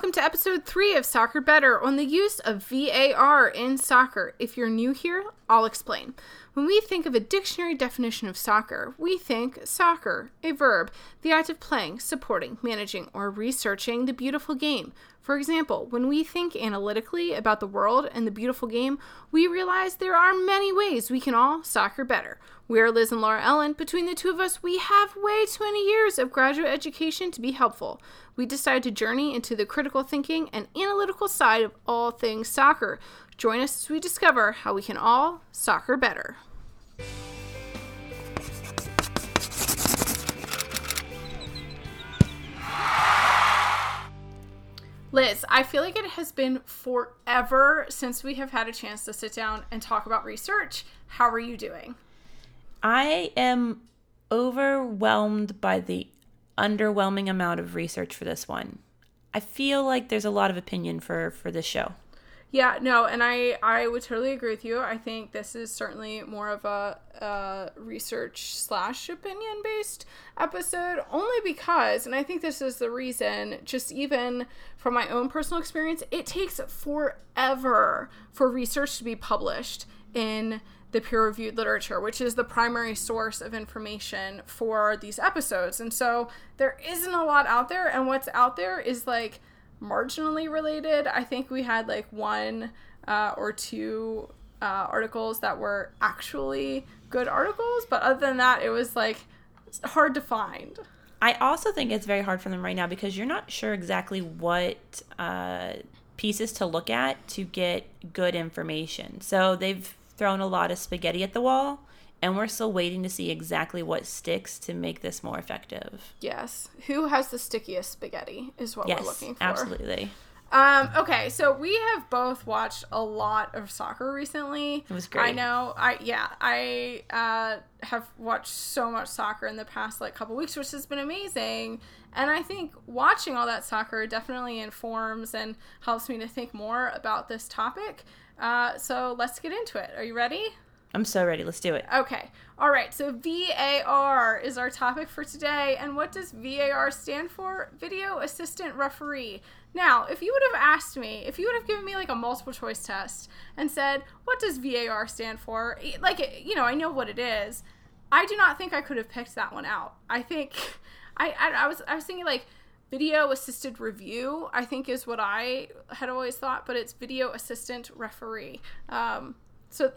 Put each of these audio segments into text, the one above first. welcome to episode 3 of Soccer Better on the use of VAR in soccer. If you're new here, I'll explain. When we think of a dictionary definition of soccer, we think soccer, a verb, the act of playing, supporting, managing, or researching the beautiful game. For example, when we think analytically about the world and the beautiful game, we realize there are many ways we can all soccer better. We are Liz and Laura Ellen. Between the two of us, we have way too many years of graduate education to be helpful. We decide to journey into the critical thinking and analytical side of all things soccer. Join us as we discover how we can all soccer better. Liz, I feel like it has been forever since we have had a chance to sit down and talk about research. How are you doing? I am overwhelmed by the underwhelming amount of research for this one. I feel like there's a lot of opinion for this show. Yeah, no, and I would totally agree with you. I think this is certainly more of a research/opinion-based episode, only because, and I think this is the reason, just even from my own personal experience, it takes forever for research to be published in the peer-reviewed literature, which is the primary source of information for these episodes. And so there isn't a lot out there, and what's out there is, like, marginally related. I think we had like one or two articles that were actually good articles, but other than that, it was like hard to find. I also think it's very hard for them right now because you're not sure exactly what pieces to look at to get good information. So they've thrown a lot of spaghetti at the wall, and we're still waiting to see exactly what sticks to make this more effective. Yes. Who has the stickiest spaghetti is what we're looking for. Yes, absolutely. Okay, so we have both watched a lot of soccer recently. It was great. I know. I have watched so much soccer in the past couple weeks, which has been amazing. And I think watching all that soccer definitely informs and helps me to think more about this topic. So let's get into it. Are you ready? I'm so ready. Let's do it. Okay. All right. So VAR is our topic for today. And what does VAR stand for? Video Assistant Referee. Now, if you would have asked me, if you would have given me a multiple choice test and said, what does VAR stand for? I know what it is. I do not think I could have picked that one out. I think I was thinking video assisted review, I think is what I had always thought, but it's video assistant referee. So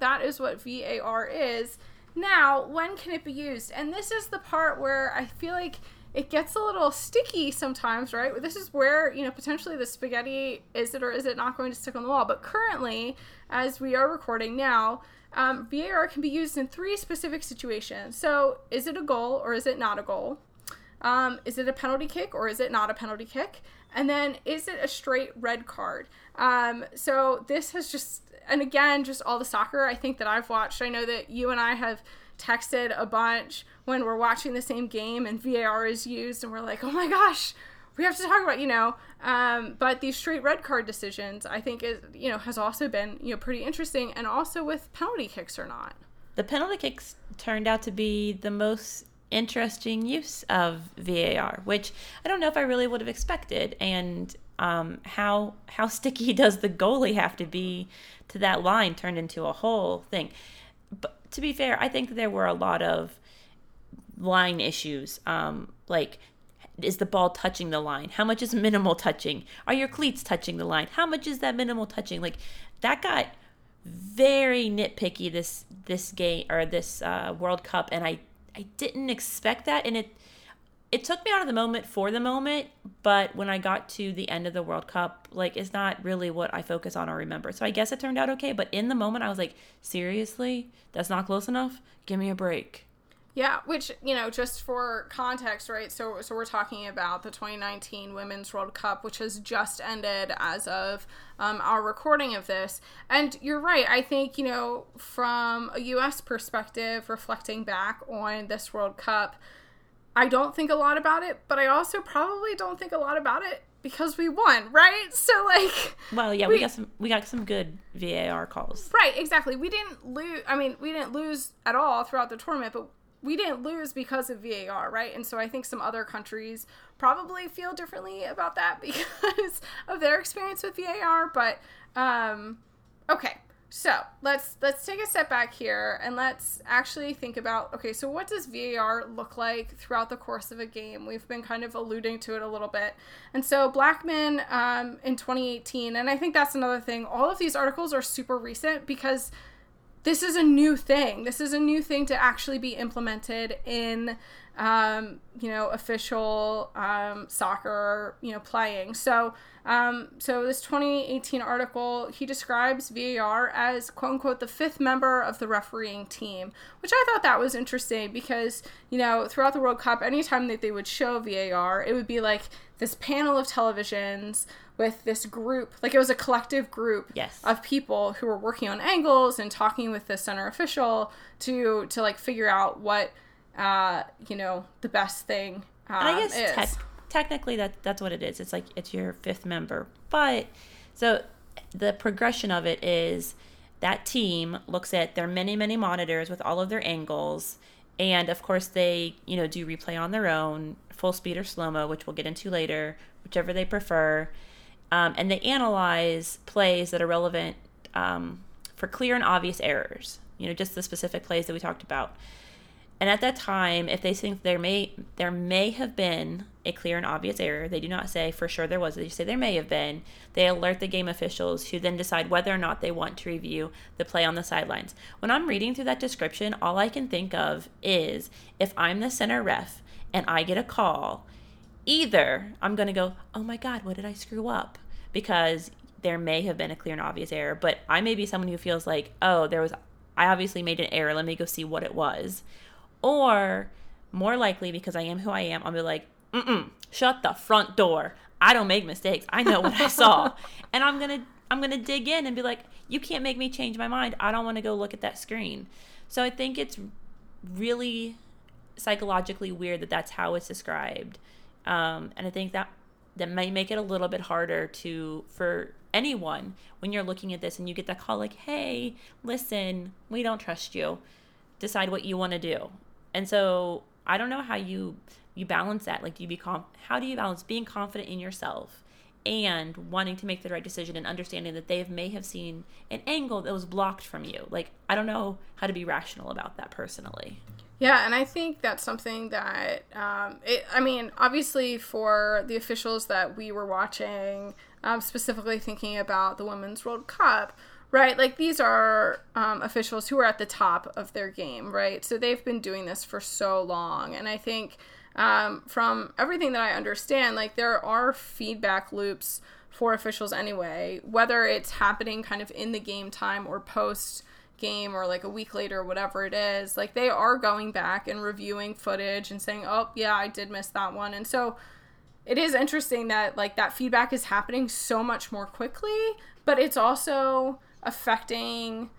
that is what VAR is. Now, when can it be used? And this is the part where I feel like it gets a little sticky sometimes, right? This is where, potentially the spaghetti, is it or is it not going to stick on the wall? But currently, as we are recording now, VAR can be used in 3 specific situations. So is it a goal or is it not a goal? Is it a penalty kick or is it not a penalty kick? And then is it a straight red card? So this has just, and again, just all the soccer I think that I've watched. I know that you and I have texted a bunch when we're watching the same game and VAR is used and we're like, oh my gosh, we have to talk about, but these straight red card decisions I think is, has also been, pretty interesting, and also with penalty kicks or not. The penalty kicks turned out to be the most interesting use of VAR, which I don't know if I really would have expected. And how sticky does the goalie have to be to that line turned into a whole thing? But to be fair, I think there were a lot of line issues, is the ball touching the line? How much is minimal touching? Are your cleats touching the line? How much is that minimal touching? That got very nitpicky this game or this World Cup, and I didn't expect that, and it took me out of the moment for the moment, but when I got to the end of the World Cup, it's not really what I focus on or remember. So I guess it turned out okay, but in the moment, I was like, seriously? That's not close enough? Give me a break. Yeah, which, just for context, right, so we're talking about the 2019 Women's World Cup, which has just ended as of our recording of this. And you're right, I think, from a U.S. perspective, reflecting back on this World Cup, I don't think a lot about it, but I also probably don't think a lot about it because we won, right? So well, yeah, we got some good VAR calls. Right, exactly. We didn't lose at all throughout the tournament, but we didn't lose because of VAR, right? And so I think some other countries probably feel differently about that because of their experience with VAR. But okay, so let's take a step back here and let's actually think about, okay, so what does VAR look like throughout the course of a game? We've been kind of alluding to it a little bit. And so Blackman in 2018, and I think that's another thing, all of these articles are super recent because this is a new thing. This is a new thing to actually be implemented in, official soccer, playing. So, so this 2018 article, he describes VAR as, quote unquote, the fifth member of the refereeing team, which I thought that was interesting because, throughout the World Cup, anytime that they would show VAR, it would be like this panel of televisions with this group, like it was a collective group of people who were working on angles and talking with the center official to like figure out what, the best thing and I guess is. Technically that's what it is. It's like, it's your fifth member. But so the progression of it is that team looks at their many, many monitors with all of their angles. And of course they, do replay on their own, full speed or slow-mo, which we'll get into later, whichever they prefer. And they analyze plays that are relevant for clear and obvious errors, just the specific plays that we talked about. And at that time, if they think there may have been a clear and obvious error, they do not say for sure there was, they say there may have been. They alert the game officials, who then decide whether or not they want to review the play on the sidelines. When I'm reading through that description, all I can think of is, if I'm the center ref and I get a call, either I'm going to go, oh my God, what did I screw up? Because there may have been a clear and obvious error, but I may be someone who feels like, I obviously made an error, let me go see what it was. Or more likely, because I am who I am, I'll be like, shut the front door. I don't make mistakes. I know what I saw. And I'm going to dig in and be like, you can't make me change my mind. I don't want to go look at that screen. So I think it's really psychologically weird that that's how it's described. And I think that may make it a little bit harder for anyone when you're looking at this and you get that call like, hey, listen, we don't trust you. Decide what you want to do. And so I don't know how you balance that. Like, how do you balance being confident in yourself and wanting to make the right decision and understanding that they may have seen an angle that was blocked from you? Like, I don't know how to be rational about that personally. Yeah, and I think that's something that, obviously for the officials that we were watching, specifically thinking about the Women's World Cup, right? Like, these are officials who are at the top of their game, right? So they've been doing this for so long. And I think from everything that I understand, like, there are feedback loops for officials anyway, whether it's happening kind of in the game time or post game or like a week later or whatever it is, like they are going back and reviewing footage and saying, oh yeah, I did miss that one. And so it is interesting that like that feedback is happening so much more quickly, but it's also affecting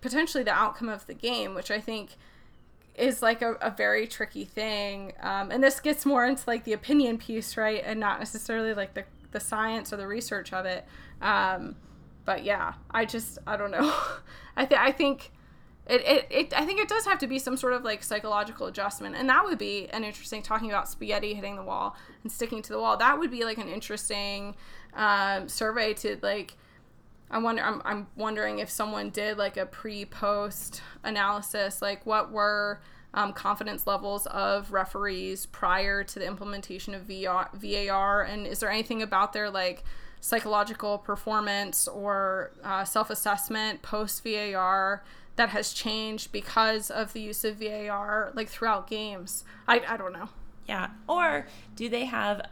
potentially the outcome of the game, which I think is like a very tricky thing. And this gets more into like the opinion piece, right? And not necessarily like the science or the research of it. But yeah, I don't know. I think it does have to be some sort of like psychological adjustment. And that would be an interesting, talking about spaghetti hitting the wall and sticking to the wall, that would be like an interesting survey to like, I'm wondering if someone did like a pre-post analysis, like what were confidence levels of referees prior to the implementation of VAR, and is there anything about their like psychological performance or self-assessment post-VAR that has changed because of the use of VAR, like throughout games? I don't know. Yeah. Or do they have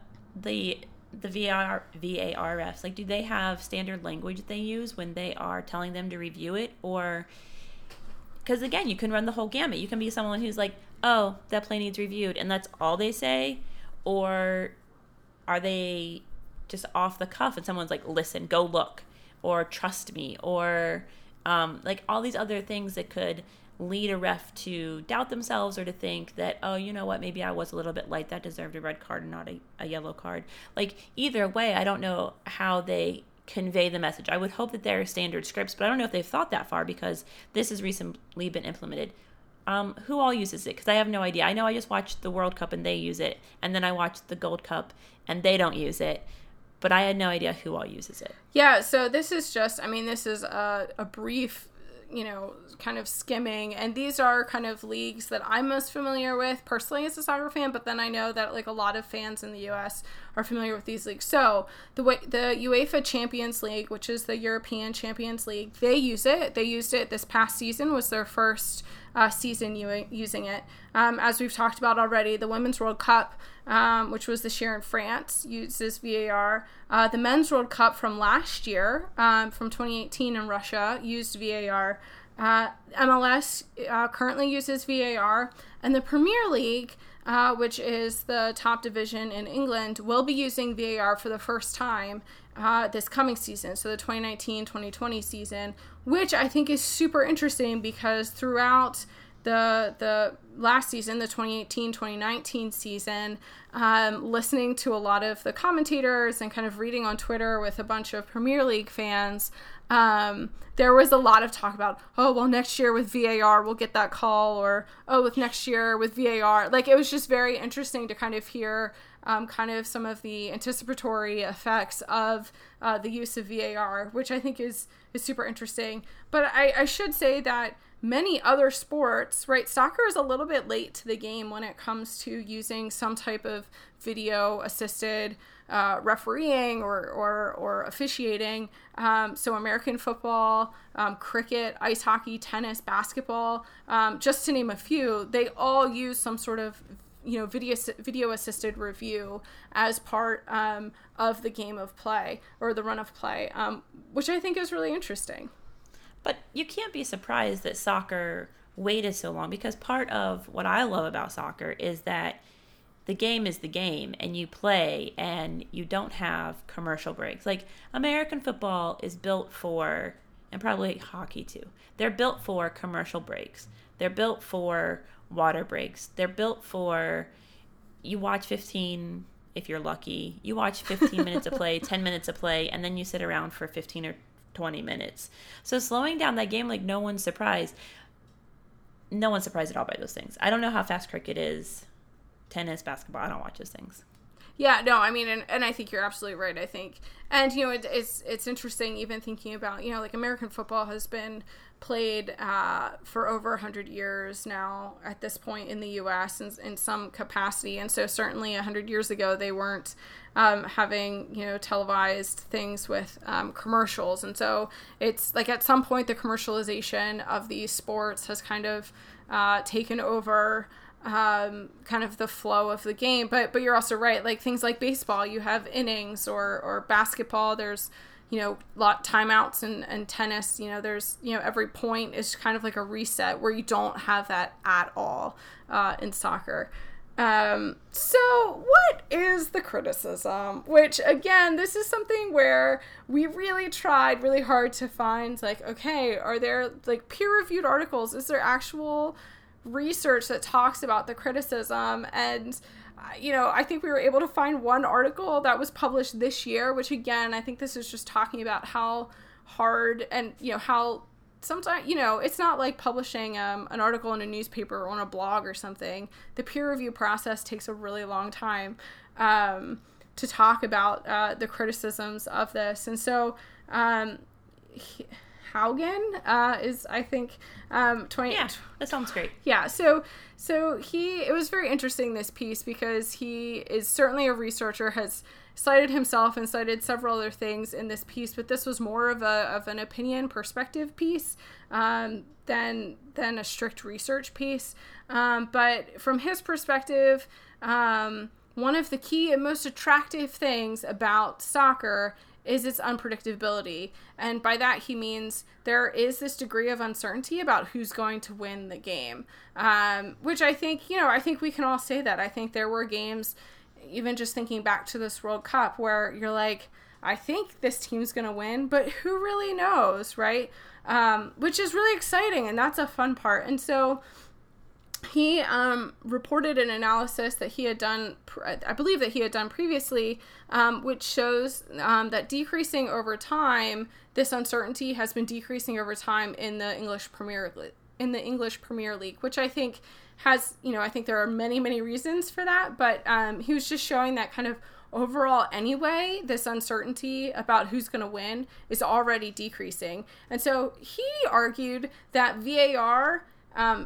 the VAR refs? Like, do they have standard language that they use when they are telling them to review it? Or, because again, you can run the whole gamut. You can be someone who's like, oh, that play needs reviewed, and that's all they say. Or are they just off the cuff and someone's like, listen, go look, or trust me, or like all these other things that could lead a ref to doubt themselves or to think that, oh, you know what, maybe I was a little bit light, that deserved a red card and not a yellow card. Like, either way, I don't know how they convey the message. I would hope that there are standard scripts, but I don't know if they've thought that far because this has recently been implemented Who all uses it? Because I have no idea. I know I just watched the World Cup and they use it, and then I watched the Gold Cup and they don't use it. But I had no idea who all uses it. Yeah, so this is just, I mean, this is a brief, you know, kind of skimming. And these are kind of leagues that I'm most familiar with personally as a soccer fan. But then I know that, like, a lot of fans in the U.S. are familiar with these leagues. So the UEFA Champions League, which is the European Champions League, they use it. They used it this past season, was their first season using it. As we've talked about already, the Women's World Cup, which was this year in France, uses VAR. The Men's World Cup from last year, from 2018 in Russia, used VAR. MLS currently uses VAR. And the Premier League, which is the top division in England, will be using VAR for the first time this coming season, so the 2019-2020 season, which I think is super interesting because throughout the last season, the 2018-2019 season, listening to a lot of the commentators and kind of reading on Twitter with a bunch of Premier League fans, there was a lot of talk about, oh, well, next year with VAR, we'll get that call, or, oh, with next year with VAR. Like, it was just very interesting to kind of hear kind of some of the anticipatory effects of the use of VAR, which I think is super interesting. But I should say that many other sports, right, soccer is a little bit late to the game when it comes to using some type of video-assisted refereeing or officiating. So American football, cricket, ice hockey, tennis, basketball, just to name a few, they all use some sort of, you know, video assisted review as part of the game of play or the run of play, which I think is really interesting. But you can't be surprised that soccer waited so long, because part of what I love about soccer is that the game is the game, and you play, and you don't have commercial breaks. Like, American football is built for, and probably hockey too, they're built for commercial breaks. They're built for water breaks. They're built for, you watch 15, if you're lucky, you watch 15 minutes of play, 10 minutes of play, and then you sit around for 15 or 20 minutes. So slowing down that game, like, no one's surprised. No one's surprised at all by those things. I don't know how fast cricket is, tennis, basketball. I don't watch those things. Yeah, no, I mean, and I think you're absolutely right, I think. And, you know, it's interesting even thinking about, you know, like, American football has been played for over 100 years now at this point in the U.S. in some capacity. And so certainly 100 years ago, they weren't having, you know, televised things with commercials. And so it's like at some point the commercialization of these sports has kind of taken over kind of the flow of the game. But you're also right, like things like baseball, you have innings, or basketball, there's, you know, lot timeouts, and tennis, you know, there's, you know, every point is kind of like a reset, where you don't have that at all in soccer. So what is the criticism? Which, again, this is something where we really tried really hard to find, like, okay, are there, like, peer-reviewed articles? Is there actual research that talks about the criticism? And, you know, I think we were able to find one article that was published this year, which, again, I think this is just talking about how hard, and, you know, how sometimes, you know, it's not like publishing an article in a newspaper or on a blog or something. The peer review process takes a really long time to talk about the criticisms of this. And so Haugen is, I think, 20. Yeah, that sounds great. Yeah, so he, it was very interesting, this piece, because he is certainly a researcher, has cited himself and cited several other things in this piece, but this was more of an opinion perspective piece than a strict research piece. But from his perspective, one of the key and most attractive things about soccer is its unpredictability. And by that, he means there is this degree of uncertainty about who's going to win the game, which I think, you know, I think we can all say that. I think there were games, even just thinking back to this World Cup, where you're like, I think this team's going to win, but who really knows, right? Which is really exciting, and that's a fun part. And so he reported an analysis that he had done, I believe that he had done previously, which shows that decreasing over time, this uncertainty has been decreasing over time in the English Premier in the English Premier League, which I think has, you know, I think there are many, many reasons for that, but he was just showing that kind of overall anyway, this uncertainty about who's going to win is already decreasing. And so he argued that VAR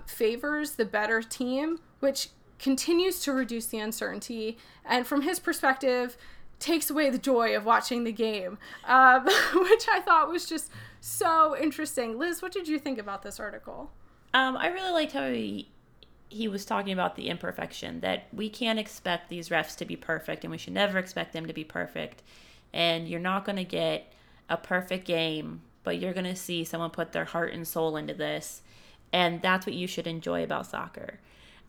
favors the better team, which continues to reduce the uncertainty. And from his perspective, takes away the joy of watching the game, which I thought was just so interesting. Liz, what did you think about this article? I really liked how he was talking about the imperfection, that we can't expect these refs to be perfect, and we should never expect them to be perfect. And you're not going to get a perfect game, but you're going to see someone put their heart and soul into this. And that's what you should enjoy about soccer.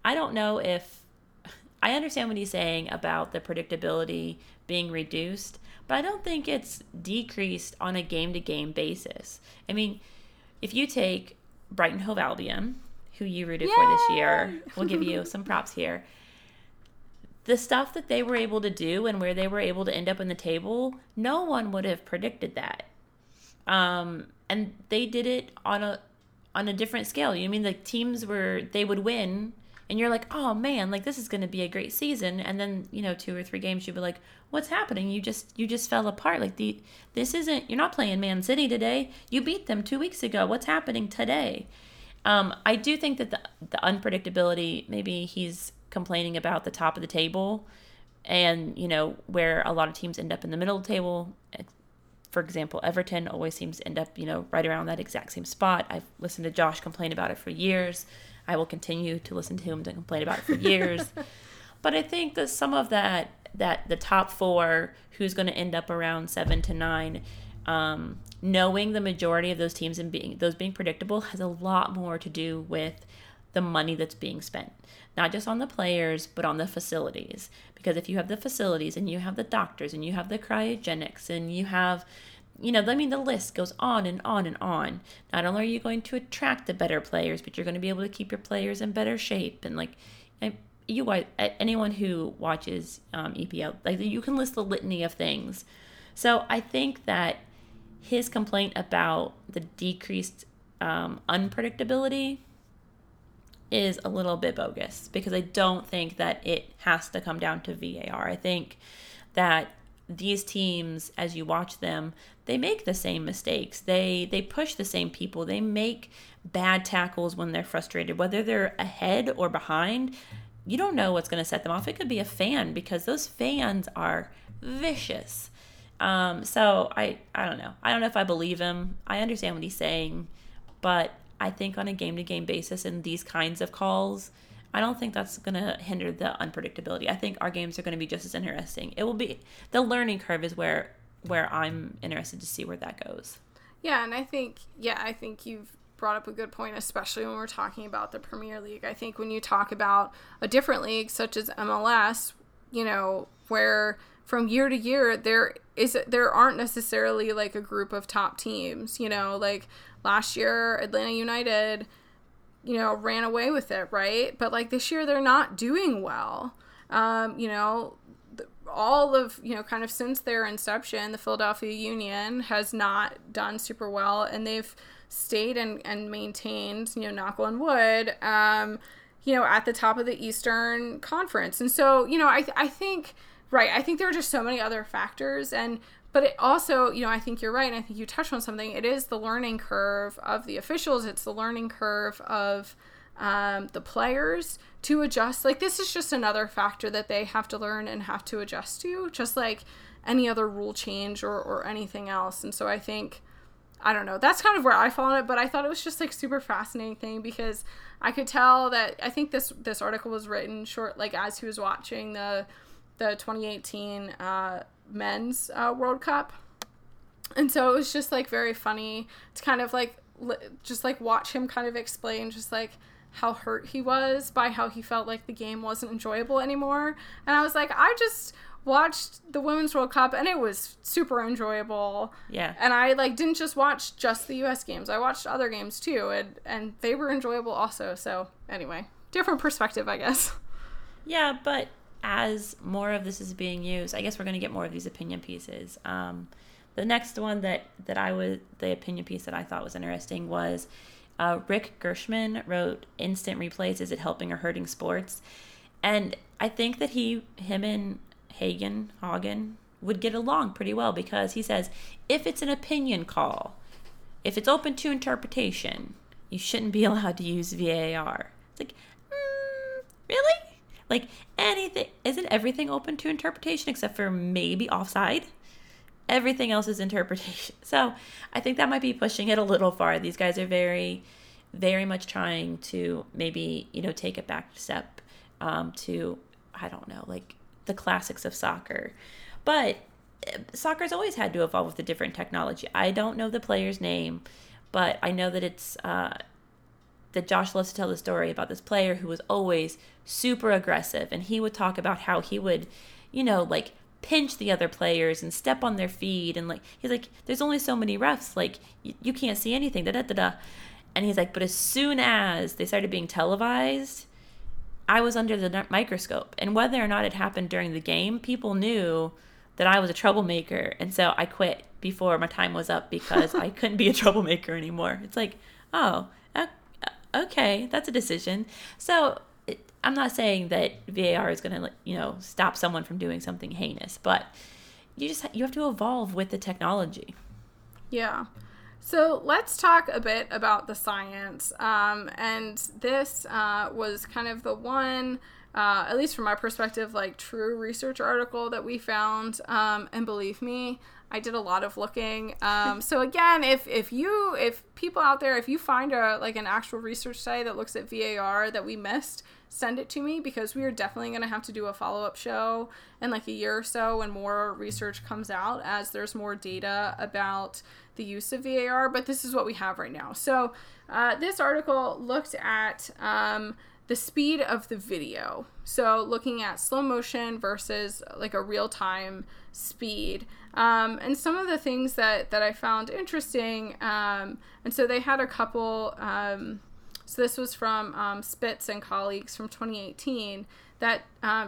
I don't know if I understand what he's saying about the predictability being reduced, but I don't think it's decreased on a game-to-game basis. I mean, if you take Brighton Hove Albion, who you rooted for this year, we'll give you some props here. The stuff that they were able to do and where they were able to end up in the table, no one would have predicted that. And they did it on a different scale. You mean the teams were, they would win, and you're like, oh man, like this is going to be a great season. And then, you know, 2 or 3 games, you'd be like, what's happening? You just fell apart. Like this isn't, you're not playing Man City today. You beat them 2 weeks ago. What's happening today? I do think that the unpredictability, maybe he's complaining about the top of the table and, you know, where a lot of teams end up in the middle of the table. For example, Everton always seems to end up, you know, right around that exact same spot. I've listened to Josh complain about it for years. I will continue to listen to him to complain about it for years. But I think that some of that the top 4, who's going to end up around 7 to 9, knowing the majority of those teams and being predictable has a lot more to do with the money that's being spent. Not just on the players, but on the facilities. Because if you have the facilities and you have the doctors and you have the cryogenics and you have, you know, I mean, the list goes on and on and on. Not only are you going to attract the better players, but you're going to be able to keep your players in better shape. And like, anyone who watches EPL, like you can list the litany of things. So I think that his complaint about the decreased unpredictability is a little bit bogus, because I don't think that it has to come down to VAR. I think that these teams, as you watch them, they make the same mistakes. They push the same people. They make bad tackles when they're frustrated, whether they're ahead or behind. You don't know what's going to set them off. It could be a fan, because those fans are vicious. So I don't know. I don't know if I believe him. I understand what he's saying, but I think on a game-to-game basis in these kinds of calls, I don't think that's going to hinder the unpredictability. I think our games are going to be just as interesting. It will be – the learning curve is where I'm interested to see where that goes. Yeah, and I think you've brought up a good point, especially when we're talking about the Premier League. I think when you talk about a different league such as MLS, you know, where – from year to year, there aren't necessarily like a group of top teams, you know, like last year, Atlanta United, you know, ran away with it, right? But like this year, they're not doing well. You know, all of, you know, kind of since their inception, the Philadelphia Union has not done super well, and they've stayed and maintained, you know, knock on wood, you know, at the top of the Eastern Conference. And so, you know, I think... Right. I think there are just so many other factors. But it also, you know, I think you're right. And I think you touched on something. It is the learning curve of the officials. It's the learning curve of the players to adjust. Like, this is just another factor that they have to learn and have to adjust to, just like any other rule change or anything else. And so I think, I don't know, that's kind of where I fall on it. But I thought it was just like super fascinating thing, because I could tell that I think this article was written short, like as he was watching the 2018 Men's World Cup. And so it was just like very funny to kind of like just like watch him kind of explain just like how hurt he was by how he felt like the game wasn't enjoyable anymore. And I was like, I just watched the Women's World Cup and it was super enjoyable. Yeah. And I like didn't just watch just the US games. I watched other games too, and they were enjoyable also. So anyway, different perspective, I guess. Yeah, but as more of this is being used, I guess we're going to get more of these opinion pieces. The next one that I was, the opinion piece that I thought was interesting was Rick Gershman wrote Instant Replays, Is It Helping or Hurting Sports? And I think that him and Hagen would get along pretty well, because he says, if it's an opinion call, if it's open to interpretation, you shouldn't be allowed to use VAR. It's like, really? Like, anything, isn't everything open to interpretation except for maybe offside? Everything else is interpretation. So I think that might be pushing it a little far. These guys are very, very much trying to maybe, take a back step to, I don't know, like the classics of soccer. But soccer's always had to evolve with a different technology. I don't know the player's name, but I know that it's that Josh loves to tell the story about this player who was always super aggressive, and he would talk about how he would, pinch the other players and step on their feet, and he's like, there's only so many refs, you can't see anything, and he's like, but as soon as they started being televised, I was under the microscope, and whether or not it happened during the game, people knew that I was a troublemaker, and so I quit before my time was up because I couldn't be a troublemaker anymore. It's like, oh, okay, that's a decision. So I'm not saying that VAR is going to, stop someone from doing something heinous, but you have to evolve with the technology. Yeah. So let's talk a bit about the science. And this was kind of the one, at least from my perspective, true research article that we found. And believe me, I did a lot of looking. So again, if people out there, if you find an actual research site that looks at VAR that we missed, send it to me, because we are definitely going to have to do a follow-up show in a year or so when more research comes out, as there's more data about the use of VAR. But this is what we have right now. So this article looked at the speed of the video. So looking at slow motion versus a real-time speed. And some of the things that I found interesting, and so they had a couple... So this was from Spitz and colleagues from 2018, that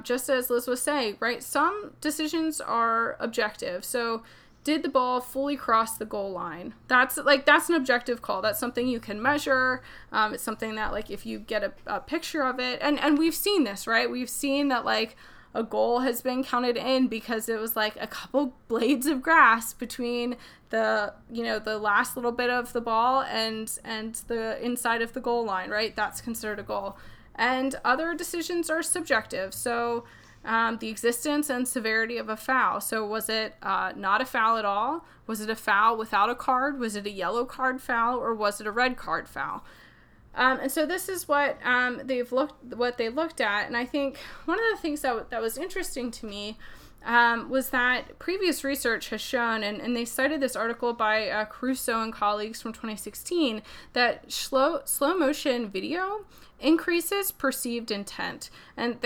just as Liz was saying, right, some decisions are objective. So did the ball fully cross the goal line? That's an objective call. That's something you can measure. It's something that if you get a picture of it, and we've seen this, right? We've seen that a goal has been counted in because it was a couple blades of grass between the, the last little bit of the ball and the inside of the goal line, right? That's considered a goal. And other decisions are subjective. So the existence and severity of a foul. So was it not a foul at all? Was it a foul without a card? Was it a yellow card foul, or was it a red card foul? And so this is what they looked at, and I think one of the things that was interesting to me was that previous research has shown, and they cited this article by Caruso and colleagues from 2016, that slow motion video increases perceived intent, and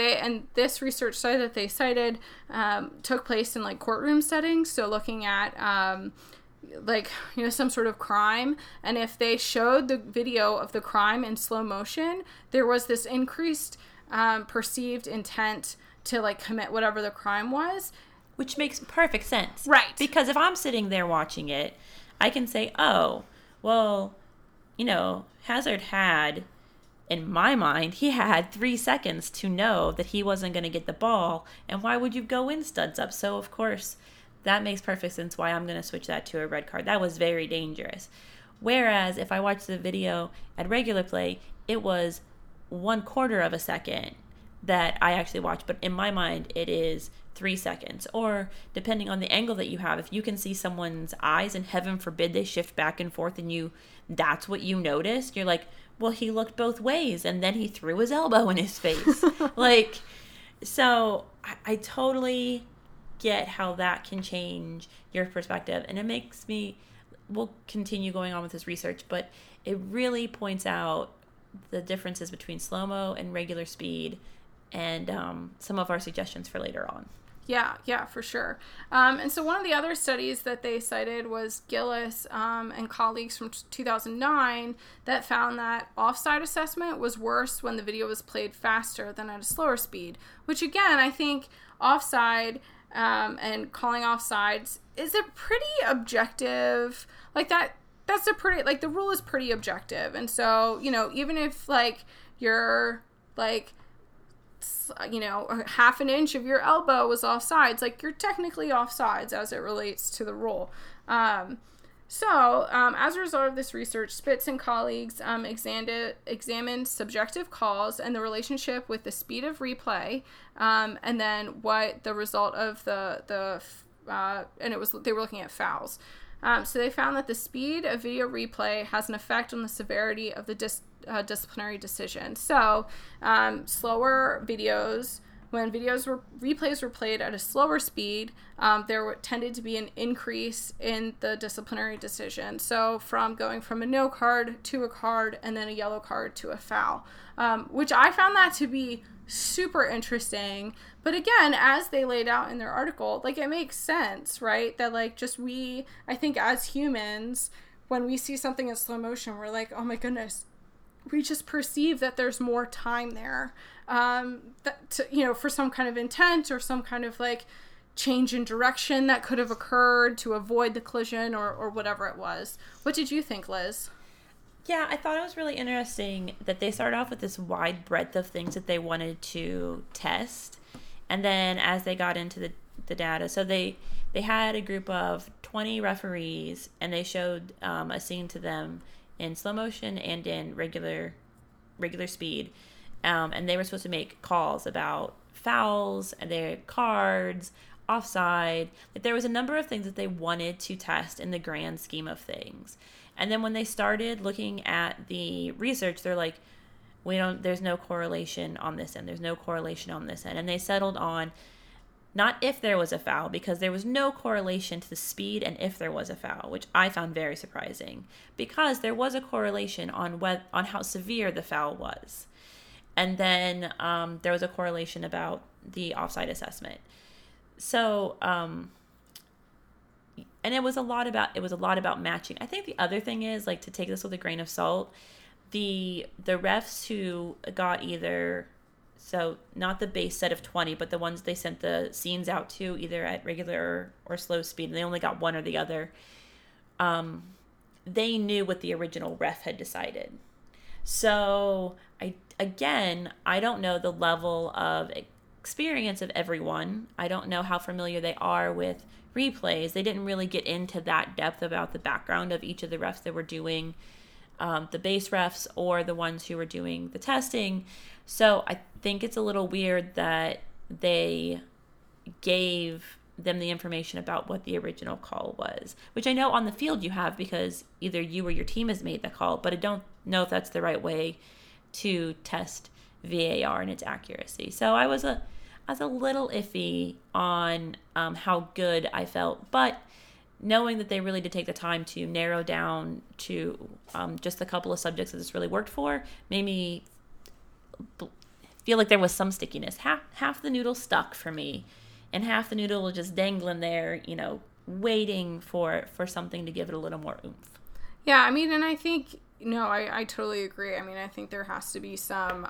this research site that they cited took place in courtroom settings, so looking at some sort of crime, and if they showed the video of the crime in slow motion, there was this increased perceived intent to commit whatever the crime was, which makes perfect sense, right? Because if I'm sitting there watching it, I can say, oh, well, Hazard had, in my mind, he had 3 seconds to know that he wasn't going to get the ball, and why would you go in studs up? So of course that makes perfect sense why I'm going to switch that to a red card. That was very dangerous. Whereas if I watched the video at regular play, it was 1/4 of a second that I actually watched. But in my mind, it is 3 seconds. Or depending on the angle that you have, if you can see someone's eyes, and heaven forbid they shift back and forth, and that's what you noticed, you're like, well, he looked both ways, and then he threw his elbow in his face. So I totally... get how that can change your perspective, and it makes me, we'll continue going on with this research, but it really points out the differences between slow-mo and regular speed, and some of our suggestions for later on. Yeah, for sure. And so one of the other studies that they cited was Gillis and colleagues from 2009, that found that offside assessment was worse when the video was played faster than at a slower speed, which again, I think offside and calling offsides is a pretty objective, that's a pretty, like, the rule is pretty objective. And so, you know, even if, like, you're, like, you know, half an inch of your elbow was offsides, like, you're technically offsides as it relates to the rule. So, as a result of this research, Spitz and colleagues examined subjective calls and the relationship with the speed of replay, and then what the result of they were looking at fouls. So they found that the speed of video replay has an effect on the severity of the disciplinary decision. So, slower videos. When replays were played at a slower speed, there tended to be an increase in the disciplinary decision. So from going from a no card to a card and then a yellow card to a foul, which I found that to be super interesting. But again, as they laid out in their article, like, it makes sense, right? That, like, just I think as humans, when we see something in slow motion, we're like, oh my goodness, we just perceive that there's more time there, for some kind of intent or some kind of, like, change in direction that could have occurred to avoid the collision or whatever it was. What did you think, Liz? Yeah, I thought it was really interesting that they started off with this wide breadth of things that they wanted to test. And then as they got into the data, so they had a group of 20 referees, and they showed a scene to them in slow motion and in regular speed. And they were supposed to make calls about fouls, and their cards, offside. Like, there was a number of things that they wanted to test in the grand scheme of things. And then when they started looking at the research, they're like, there's no correlation on this end. There's no correlation on this end. And they settled on not if there was a foul, because there was no correlation to the speed and if there was a foul, which I found very surprising, because there was a correlation on how severe the foul was. And then there was a correlation about the offside assessment. So, and it was a lot about matching. I think the other thing is, like, to take this with a grain of salt, the refs who got either, so not the base set of 20, but the ones they sent the scenes out to, either at regular or slow speed, and they only got one or the other, they knew what the original ref had decided. So, I don't know the level of experience of everyone. I don't know how familiar they are with replays. They didn't really get into that depth about the background of each of the refs that were doing the base refs or the ones who were doing the testing. So I think it's a little weird that they gave them the information about what the original call was, which I know on the field you have, because either you or your team has made the call, but I don't know if that's the right way to test VAR and its accuracy. So I was a little iffy on how good I felt, but knowing that they really did take the time to narrow down to just a couple of subjects that this really worked for, made me feel like there was some stickiness. Half the noodle stuck for me, and half the noodle was just dangling there, you know, waiting for something to give it a little more oomph. Yeah, I mean, and I think, no, I totally agree. I mean, I think there has to be some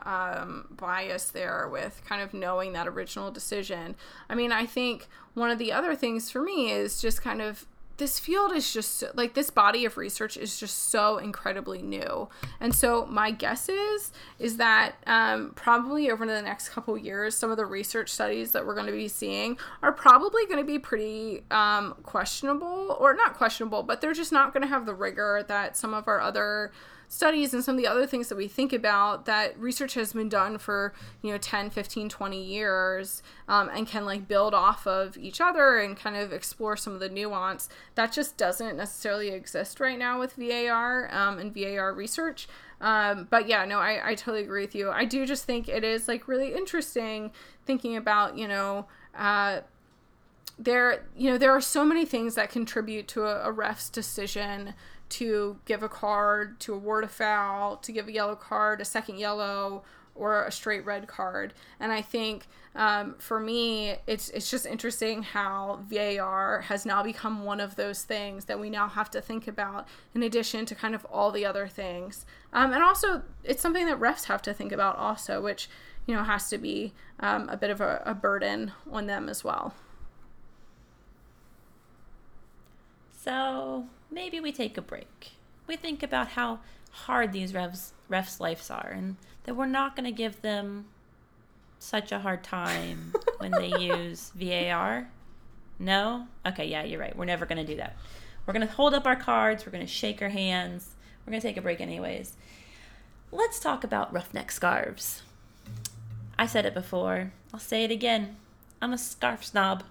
bias there with kind of knowing that original decision. I mean, I think one of the other things for me is just kind of, this field is just, like, this body of research is just so incredibly new. And so my guess is that probably over the next couple of years, some of the research studies that we're going to be seeing are probably going to be pretty questionable, or not questionable, but they're just not going to have the rigor that some of our other studies and some of the other things that we think about, that research has been done for, you know, 10, 15, 20 years, and can, like, build off of each other and kind of explore some of the nuance that just doesn't necessarily exist right now with VAR and VAR research. But yeah, no, I totally agree with you. I do just think it is, like, really interesting thinking about, you know, there are so many things that contribute to a ref's decision to give a card, to award a foul, to give a yellow card, a second yellow, or a straight red card. And I think for me, it's just interesting how VAR has now become one of those things that we now have to think about, in addition to kind of all the other things. And also, it's something that refs have to think about also, which, you know, has to be a bit of a burden on them as well. So maybe we take a break. we think about how hard these refs' lives are, and that we're not going to give them such a hard time when they use VAR. No? Okay, yeah, you're right. We're never going to do that. We're going to hold up our cards. We're going to shake our hands. We're going to take a break anyways. Let's talk about Roughneck Scarves. I said it before. I'll say it again. I'm a scarf snob.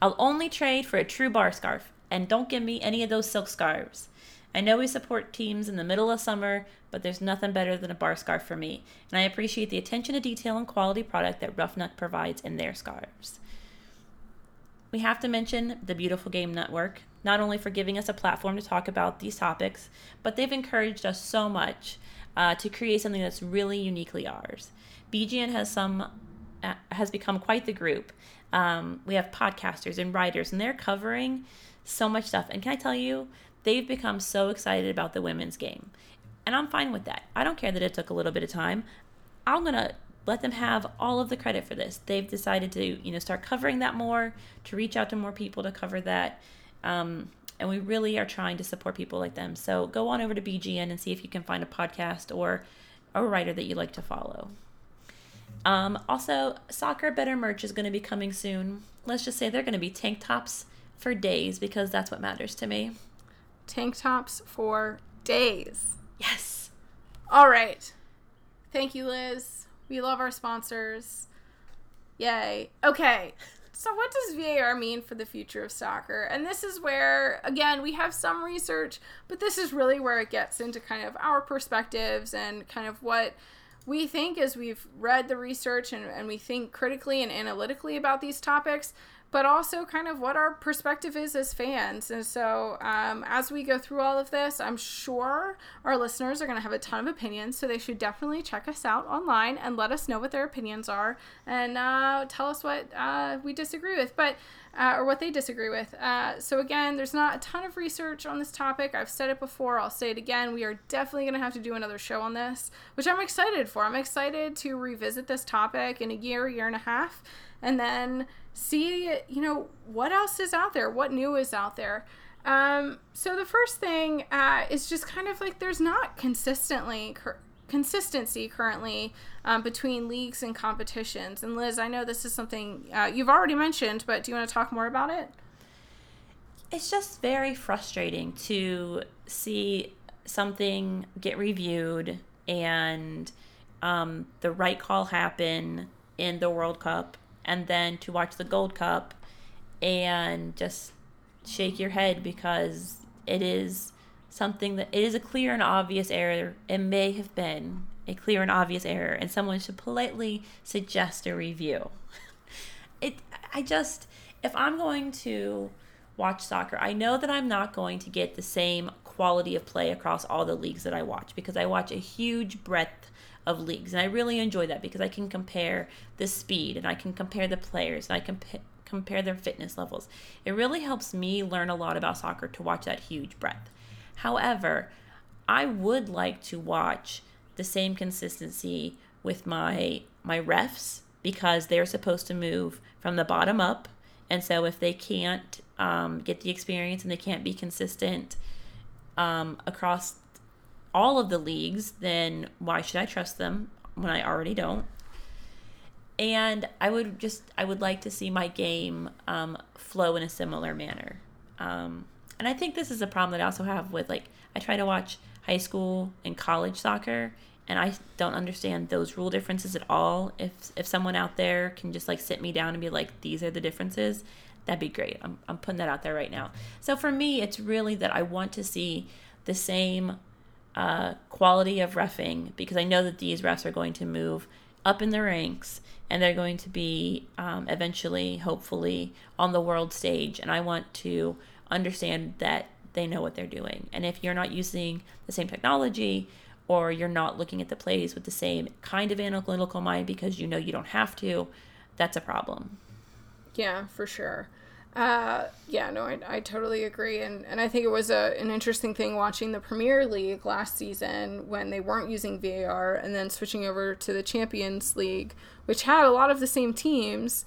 I'll only trade for a true bar scarf, and don't give me any of those silk scarves. I know we support teams in the middle of summer, but there's nothing better than a bar scarf for me, and I appreciate the attention to detail and quality product that Roughneck provides in their scarves. We have to mention the Beautiful Game Network, not only for giving us a platform to talk about these topics, but they've encouraged us so much to create something that's really uniquely ours. BGN has become quite the group. We have podcasters and writers, and they're covering so much stuff. And can I tell you, they've become so excited about the women's game. And I'm fine with that. I don't care that it took a little bit of time. I'm going to let them have all of the credit for this. They've decided to, start covering that more, to reach out to more people to cover that. And we really are trying to support people like them. So go on over to BGN and see if you can find a podcast or a writer that you like to follow. Also, Soccer Better merch is going to be coming soon. Let's just say they're going to be tank tops for days, because that's what matters to me. Tank tops for days. Yes. All right. Thank you, Liz. We love our sponsors. Yay. Okay. So what does VAR mean for the future of soccer? And this is where, again, we have some research, but this is really where it gets into kind of our perspectives and kind of what we think as we've read the research and we think critically and analytically about these topics, but also kind of what our perspective is as fans. And so as we go through all of this, I'm sure our listeners are going to have a ton of opinions, so they should definitely check us out online and let us know what their opinions are, and tell us what we disagree with, or what they disagree with. So again, there's not a ton of research on this topic. I've said it before. I'll say it again. We are definitely going to have to do another show on this, which I'm excited for. I'm excited to revisit this topic in a year, year and a half, and then see, what else is out there, what new is out there. So the first thing is just kind of like there's not consistency currently between leagues and competitions. And Liz, I know this is something you've already mentioned, but do you want to talk more about it? It's just very frustrating to see something get reviewed and the right call happen in the World Cup, and then to watch the Gold Cup and just shake your head, because it is something that it is a clear and obvious error. It may have been a clear and obvious error, and someone should politely suggest a review. If I'm going to watch soccer, I know that I'm not going to get the same quality of play across all the leagues that I watch, because I watch a huge breadth of leagues, and I really enjoy that because I can compare the speed, and I can compare the players, and I can compare their fitness levels. It really helps me learn a lot about soccer to watch that huge breadth. However, I would like to watch the same consistency with my refs, because they're supposed to move from the bottom up, and so if they can't get the experience and they can't be consistent across all of the leagues, then why should I trust them when I already don't? And I would like to see my game flow in a similar manner. And I think this is a problem that I also have with, I try to watch high school and college soccer, and I don't understand those rule differences at all. If someone out there can just sit me down and be like, these are the differences, that'd be great. I'm putting that out there right now. So for me, it's really that I want to see the same quality of reffing, because I know that these refs are going to move up in the ranks, and they're going to be eventually, hopefully, on the world stage, and I want to understand that they know what they're doing. And if you're not using the same technology, or you're not looking at the plays with the same kind of analytical mind because you don't have to, that's a problem. Yeah, for sure. I totally agree. And I think it was an interesting thing watching the Premier League last season when they weren't using VAR, and then switching over to the Champions League, which had a lot of the same teams,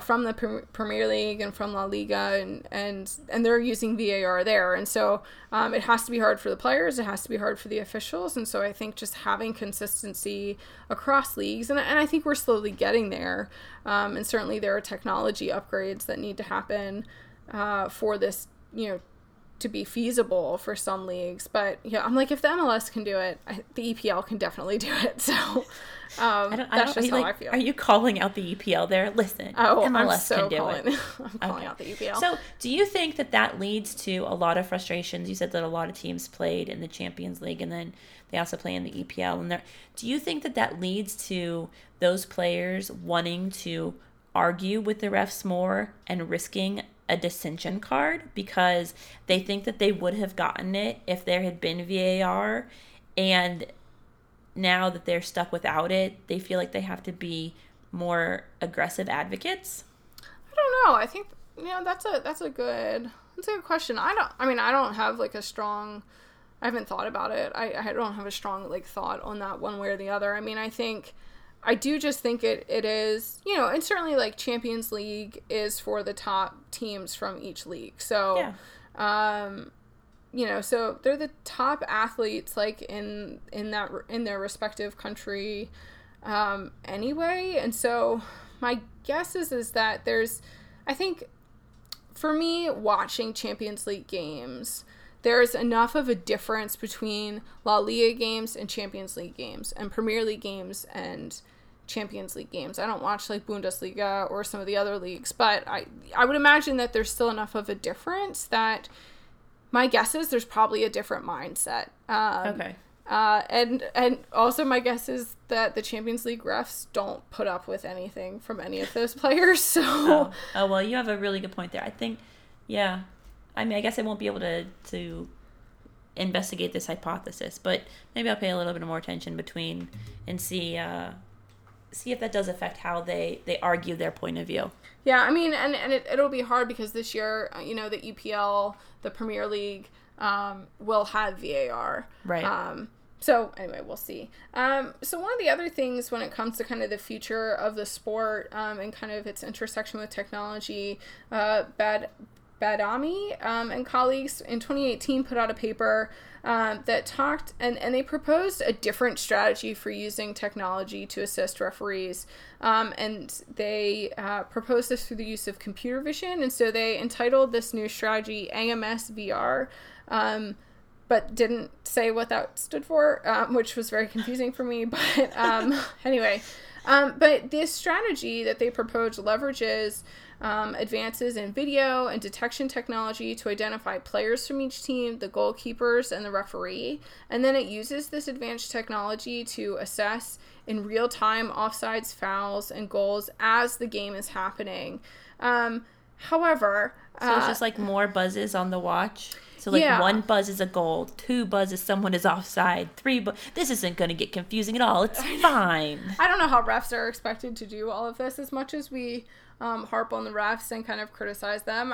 from the Premier League and from La Liga, and they're using VAR there. And so it has to be hard for the players. It has to be hard for the officials. And so I think just having consistency across leagues, and I think we're slowly getting there. And certainly there are technology upgrades that need to happen for this, to be feasible for some leagues. But yeah, I'm like, if the MLS can do it, the EPL can definitely do it. So that's just how I feel. Are you calling out the EPL there? Listen, MLS can do it. I'm calling out the EPL. So do you think that leads to a lot of frustrations? You said that a lot of teams played in the Champions League and then they also play in the EPL. And do you think that leads to those players wanting to argue with the refs more and risking a dissension card because they think that they would have gotten it if there had been VAR, and now that they're stuck without it, they feel like they have to be more aggressive advocates? I don't know. I think that's a good question. I haven't thought about it. I don't have a strong thought on that one way or the other. I mean, I do just think it is, and certainly Champions League is for the top teams from each league. So, yeah. So they're the top athletes in their respective country anyway. And so my guess is that I think for me watching Champions League games, there's enough of a difference between La Liga games and Champions League games and Premier League games and Champions League games. I don't watch Bundesliga or some of the other leagues, but I would imagine that there's still enough of a difference that my guess is there's probably a different mindset. Okay. And also my guess is that the Champions League refs don't put up with anything from any of those players. So well, you have a really good point there. I think, yeah. I guess I won't be able to investigate this hypothesis, but maybe I'll pay a little bit more attention and see if that does affect how they argue their point of view. Yeah, and it'll be hard because this year, the EPL, the Premier League, will have VAR. Right. So anyway, we'll see. So one of the other things when it comes to kind of the future of the sport and kind of its intersection with technology, Badami and colleagues in 2018 put out a paper that talked and they proposed a different strategy for using technology to assist referees. And they proposed this through the use of computer vision. And so they entitled this new strategy AMS VR, but didn't say what that stood for, which was very confusing for me. But anyway, but this strategy that they proposed leverages advances in video and detection technology to identify players from each team, the goalkeepers, and the referee. And then it uses this advanced technology to assess in real time offsides, fouls, and goals as the game is happening. However, so it's just more buzzes on the watch. So yeah. One buzz is a goal, two buzzes someone is offside, three this isn't going to get confusing at all. It's fine. I don't know how refs are expected to do all of this as much as we harp on the refs and kind of criticize them.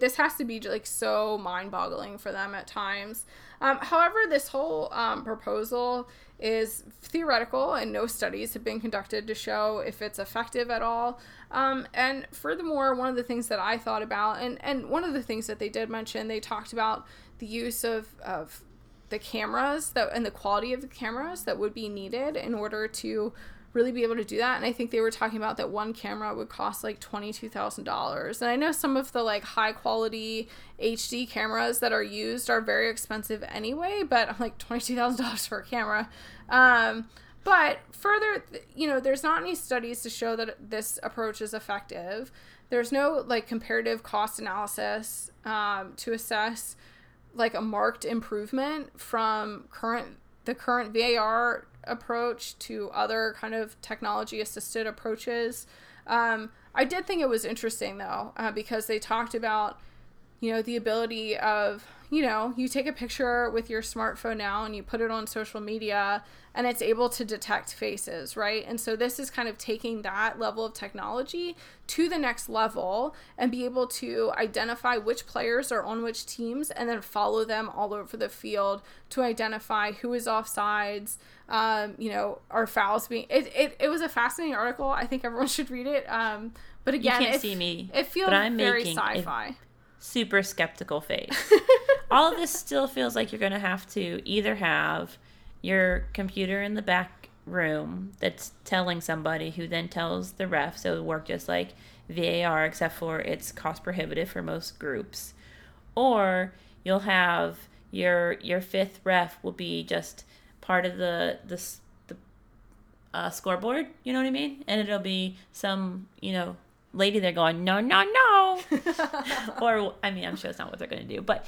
This has to be so mind-boggling for them at times. However, this whole proposal is theoretical and no studies have been conducted to show if it's effective at all. And furthermore, one of the things that I thought about, and one of the things that they did mention, they talked about the use of the cameras and the quality of the cameras that would be needed in order to really be able to do that. And I think they were talking about that one camera would cost $22,000. And I know some of the high quality HD cameras that are used are very expensive anyway, but I'm $22,000 for a camera. But further, there's not any studies to show that this approach is effective. There's no comparative cost analysis to assess a marked improvement from the current VAR approach to other kind of technology-assisted approaches. I did think it was interesting, though, because they talked about you know, the ability of, you know, you take a picture with your smartphone now and you put it on social media and it's able to detect faces, right? And so this is kind of taking that level of technology to the next level and be able to identify which players are on which teams and then follow them all over the field to identify who is offsides, you know, are fouls being... It was a fascinating article. I think everyone should read it. But again, you can't see me, it feels very sci-fi. Super skeptical face. All of this still feels like you're going to have to either have your computer in the back room that's telling somebody who then tells the ref, so it would work just like VAR, except for it's cost prohibitive for most groups, or you'll have your fifth ref will be just part of the scoreboard, you know what I mean? And it'll be some, you know, lady there going, no, no, no. Or, I mean, I'm sure it's not what they're going to do, but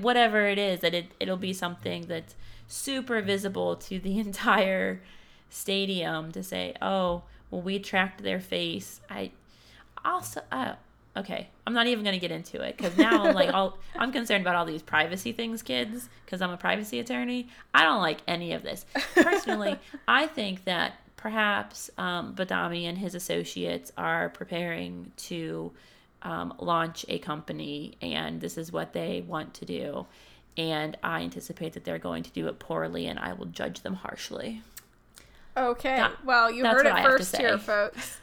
whatever it is, that it'll be something that's super visible to the entire stadium to say, oh, well, we tracked their face. I also, okay, I'm not even going to get into it because now I'm like, I'm concerned about all these privacy things, kids, because I'm a privacy attorney. I don't like any of this. Personally, I think that perhaps Badami and his associates are preparing to launch a company, and this is what they want to do. And I anticipate that they're going to do it poorly, and I will judge them harshly. Okay. Well, you heard it first here, folks.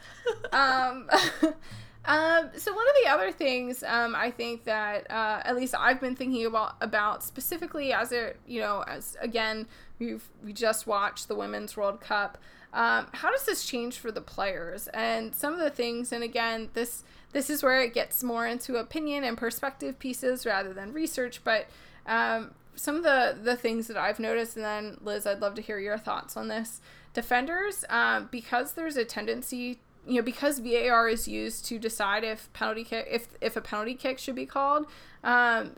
So one of the other things I think that at least I've been thinking about specifically as it, you know, as again, we just watched the Women's World Cup. How does this change for the players? And some of the things, and again, this is where it gets more into opinion and perspective pieces rather than research, but some of the things that I've noticed, and then, Liz, I'd love to hear your thoughts on this. Defenders, because there's a tendency, you know, because VAR is used to decide if if a penalty kick should be called,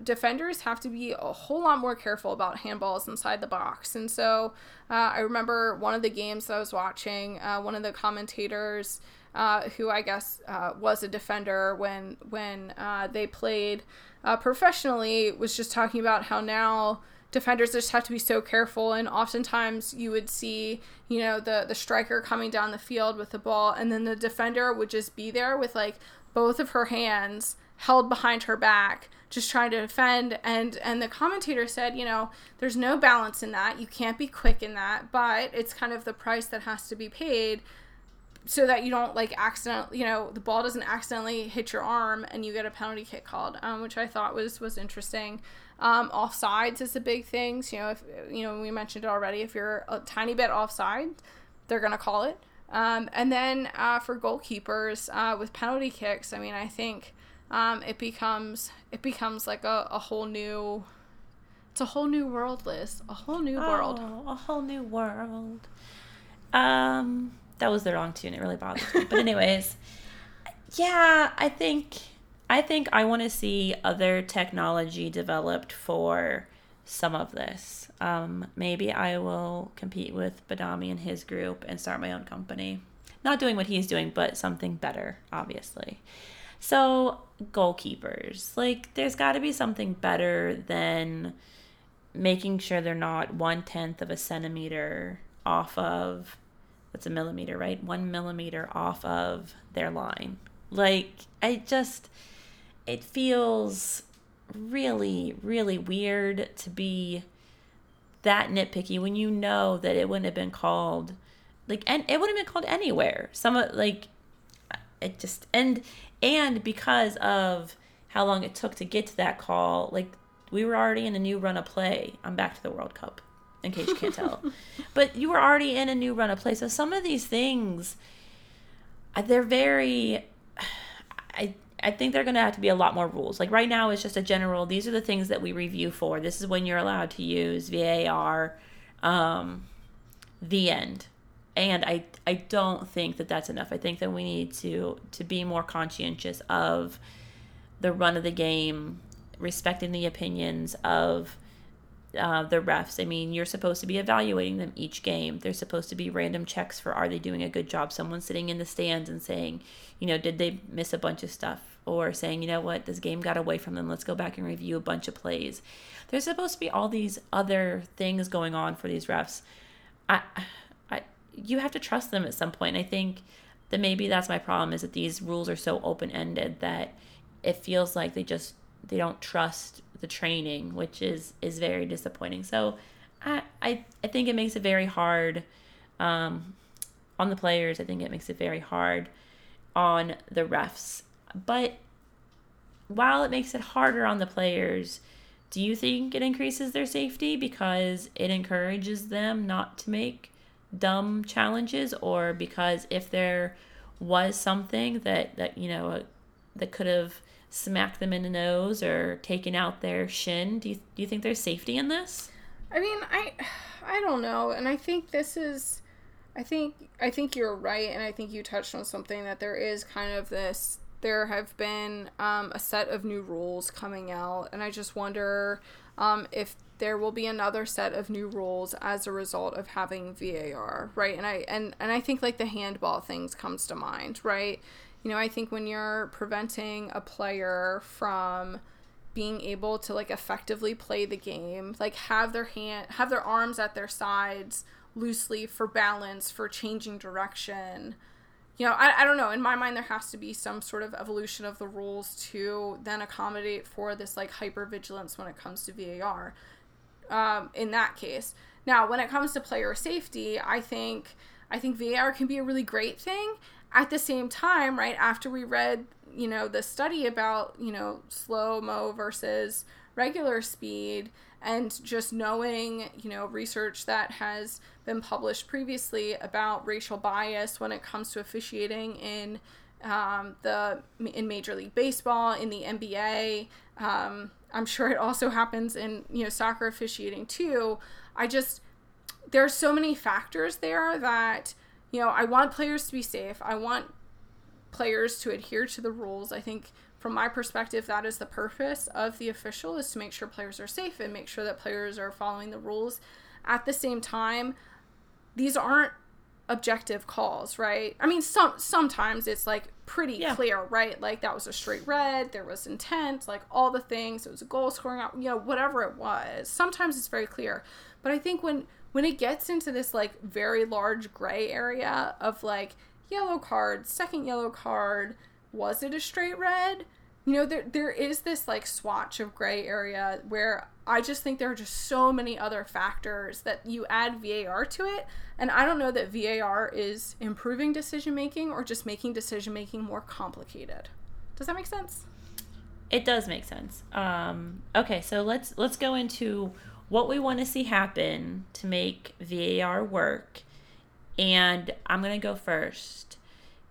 defenders have to be a whole lot more careful about handballs inside the box. And so I remember one of the games that I was watching, one of the commentators who I guess was a defender when they played professionally was just talking about how now defenders just have to be so careful, and oftentimes you would see, you know, the striker coming down the field with the ball, and then the defender would just be there with like both of her hands held behind her back, just trying to defend. And the commentator said, you know, there's no balance in that. You can't be quick in that, but it's kind of the price that has to be paid so that you don't like accidentally, you know, the ball doesn't accidentally hit your arm and you get a penalty kick called, which I thought was interesting. Offsides is a big thing. So, you know, if, you know, we mentioned it already, if you're a tiny bit offside, they're going to call it. And then for goalkeepers with penalty kicks, I mean, I think it becomes like a whole new, it's a whole new world, Liz, a whole new world. A whole new world. That was the wrong tune. It really bothers me. But anyways, yeah, I think I want to see other technology developed for some of this. Maybe I will compete with Badami and his group and start my own company. Not doing what he's doing, but something better, obviously. So goalkeepers, like there's got to be something better than making sure they're not 1/10 of a centimeter off of, that's a millimeter, right? 1 millimeter off of their line. Like, it feels really, really weird to be that nitpicky when you know that it wouldn't have been called, like, and it wouldn't have been called anywhere. Some, like, it just, and because of how long it took to get to that call, like, we were already in a new run of play. I'm back to the World Cup, in case you can't tell. But you were already in a new run of play. So some of these things, they're very, I think they're going to have to be a lot more rules. Like right now it's just a general, these are the things that we review for. This is when you're allowed to use VAR, the end. And I don't think that that's enough. I think that we need to be more conscientious of the run of the game, respecting the opinions of the refs. I mean, you're supposed to be evaluating them each game. There's supposed to be random checks for, are they doing a good job? Someone sitting in the stands and saying, you know, did they miss a bunch of stuff? or saying, you know what, this game got away from them, let's go back and review a bunch of plays. There's supposed to be all these other things going on for these refs. You have to trust them at some point. And I think that maybe that's my problem, is that these rules are so open-ended that it feels like they don't trust the training, which is very disappointing. So I think it makes it very hard on the players. I think it makes it very hard on the refs. But while it makes it harder on the players, do you think it increases their safety because it encourages them not to make dumb challenges, or because if there was something that you know, that could have smacked them in the nose or taken out their shin, do you think there's safety in this? I mean, I don't know, and I think this is, I think you're right, and I think you touched on something, that there is kind of this. There have been a set of new rules coming out, and I just wonder if there will be another set of new rules as a result of having VAR, right? And I think like the handball things comes to mind, right? You know, I think when you're preventing a player from being able to like effectively play the game, like have their arms at their sides loosely for balance, for changing direction. You know, I don't know. In my mind, there has to be some sort of evolution of the rules to then accommodate for this, like, hypervigilance when it comes to VAR in that case. Now, when it comes to player safety, I think VAR can be a really great thing. At the same time, right, after we read, you know, the study about, you know, slow-mo versus regular speed, and just knowing, you know, research that has been published previously about racial bias when it comes to officiating in Major League Baseball, in the NBA. I'm sure it also happens in, you know, soccer officiating too. There are so many factors there that, you know, I want players to be safe. I want players to adhere to the rules. I think from my perspective, that is the purpose of the official, is to make sure players are safe and make sure that players are following the rules. At the same time, these aren't objective calls, right? I mean, sometimes it's like pretty clear, right? Like that was a straight red, there was intent, like all the things, it was a goal scoring out, you know, whatever it was. Sometimes it's very clear. But I think when it gets into this like very large gray area of like yellow card, second yellow card, was it a straight red? You know, there is this, like, swatch of gray area where I just think there are just so many other factors that you add VAR to it, and I don't know that VAR is improving decision-making or just making decision-making more complicated. Does that make sense? It does make sense. Okay, so let's go into what we want to see happen to make VAR work, and I'm going to go first.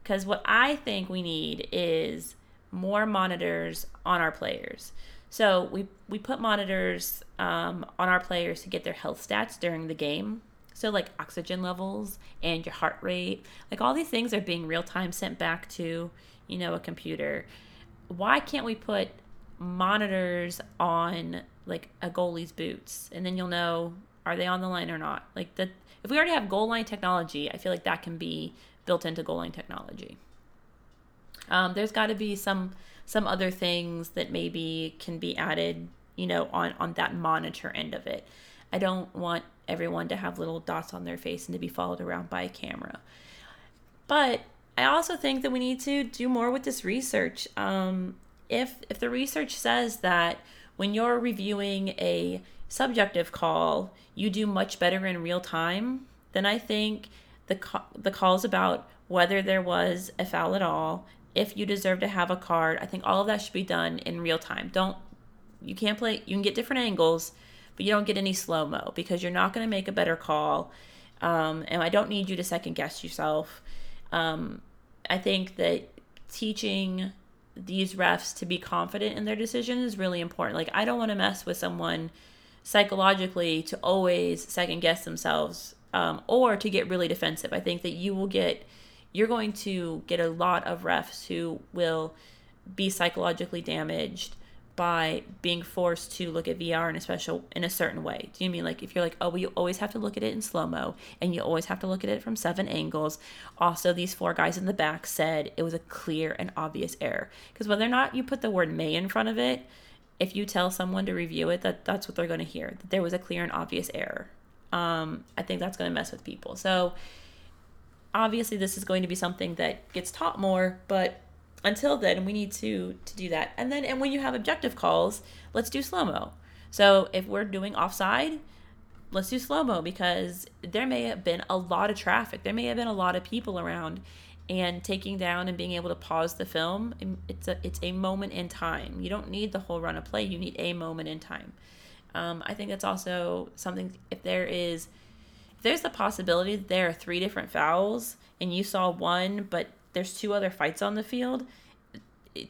Because what I think we need is more monitors on our players. So we put monitors on our players to get their health stats during the game. So like oxygen levels and your heart rate, like all these things are being real time sent back to, you know, a computer. Why can't we put monitors on like a goalie's boots, and then you'll know, are they on the line or not? Like if we already have goal line technology, I feel like that can be built into goal line technology. There's got to be some other things that maybe can be added, you know, on that monitor end of it. I don't want everyone to have little dots on their face and to be followed around by a camera. But I also think that we need to do more with this research. If the research says that when you're reviewing a subjective call, you do much better in real time, then I think the calls about whether there was a foul at all, if you deserve to have a card, I think all of that should be done in real time. You can't play, you can get different angles, but you don't get any slow-mo because you're not going to make a better call. And I don't need you to second guess yourself. I think that teaching these refs to be confident in their decision is really important. Like, I don't want to mess with someone psychologically to always second guess themselves, or to get really defensive. I think that you're going to get a lot of refs who will be psychologically damaged by being forced to look at VR in a certain way. Do you mean like if you're like, oh, well, you always have to look at it in slow-mo and you always have to look at it from 7 angles. Also, these 4 guys in the back said it was a clear and obvious error. Because whether or not you put the word may in front of it, if you tell someone to review it, that's what they're going to hear, that there was a clear and obvious error. I think that's going to mess with people. So obviously this is going to be something that gets taught more, but until then, we need to do that. And when you have objective calls, let's do slow-mo. So if we're doing offside, let's do slow-mo, because there may have been a lot of traffic. There may have been a lot of people around, and taking down and being able to pause the film, it's a moment in time. You don't need the whole run of play. You need a moment in time. I think that's also something, if there's the possibility that there are 3 different fouls and you saw one, but there's 2 other fights on the field,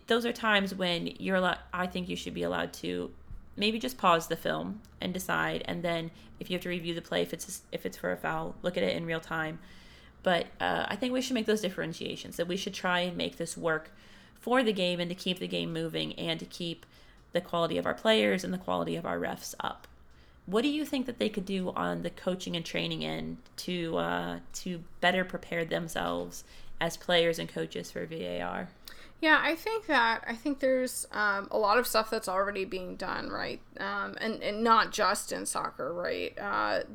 those are times when you're allowed, I think you should be allowed to maybe just pause the film and decide, and then if you have to review the play, if it's for a foul, look at it in real time. But I think we should make those differentiations, that we should try and make this work for the game and to keep the game moving and to keep the quality of our players and the quality of our refs up. What do you think that they could do on the coaching and training end to better prepare themselves as players and coaches for VAR? Yeah, I think there's a lot of stuff that's already being done, right? And not just in soccer, right?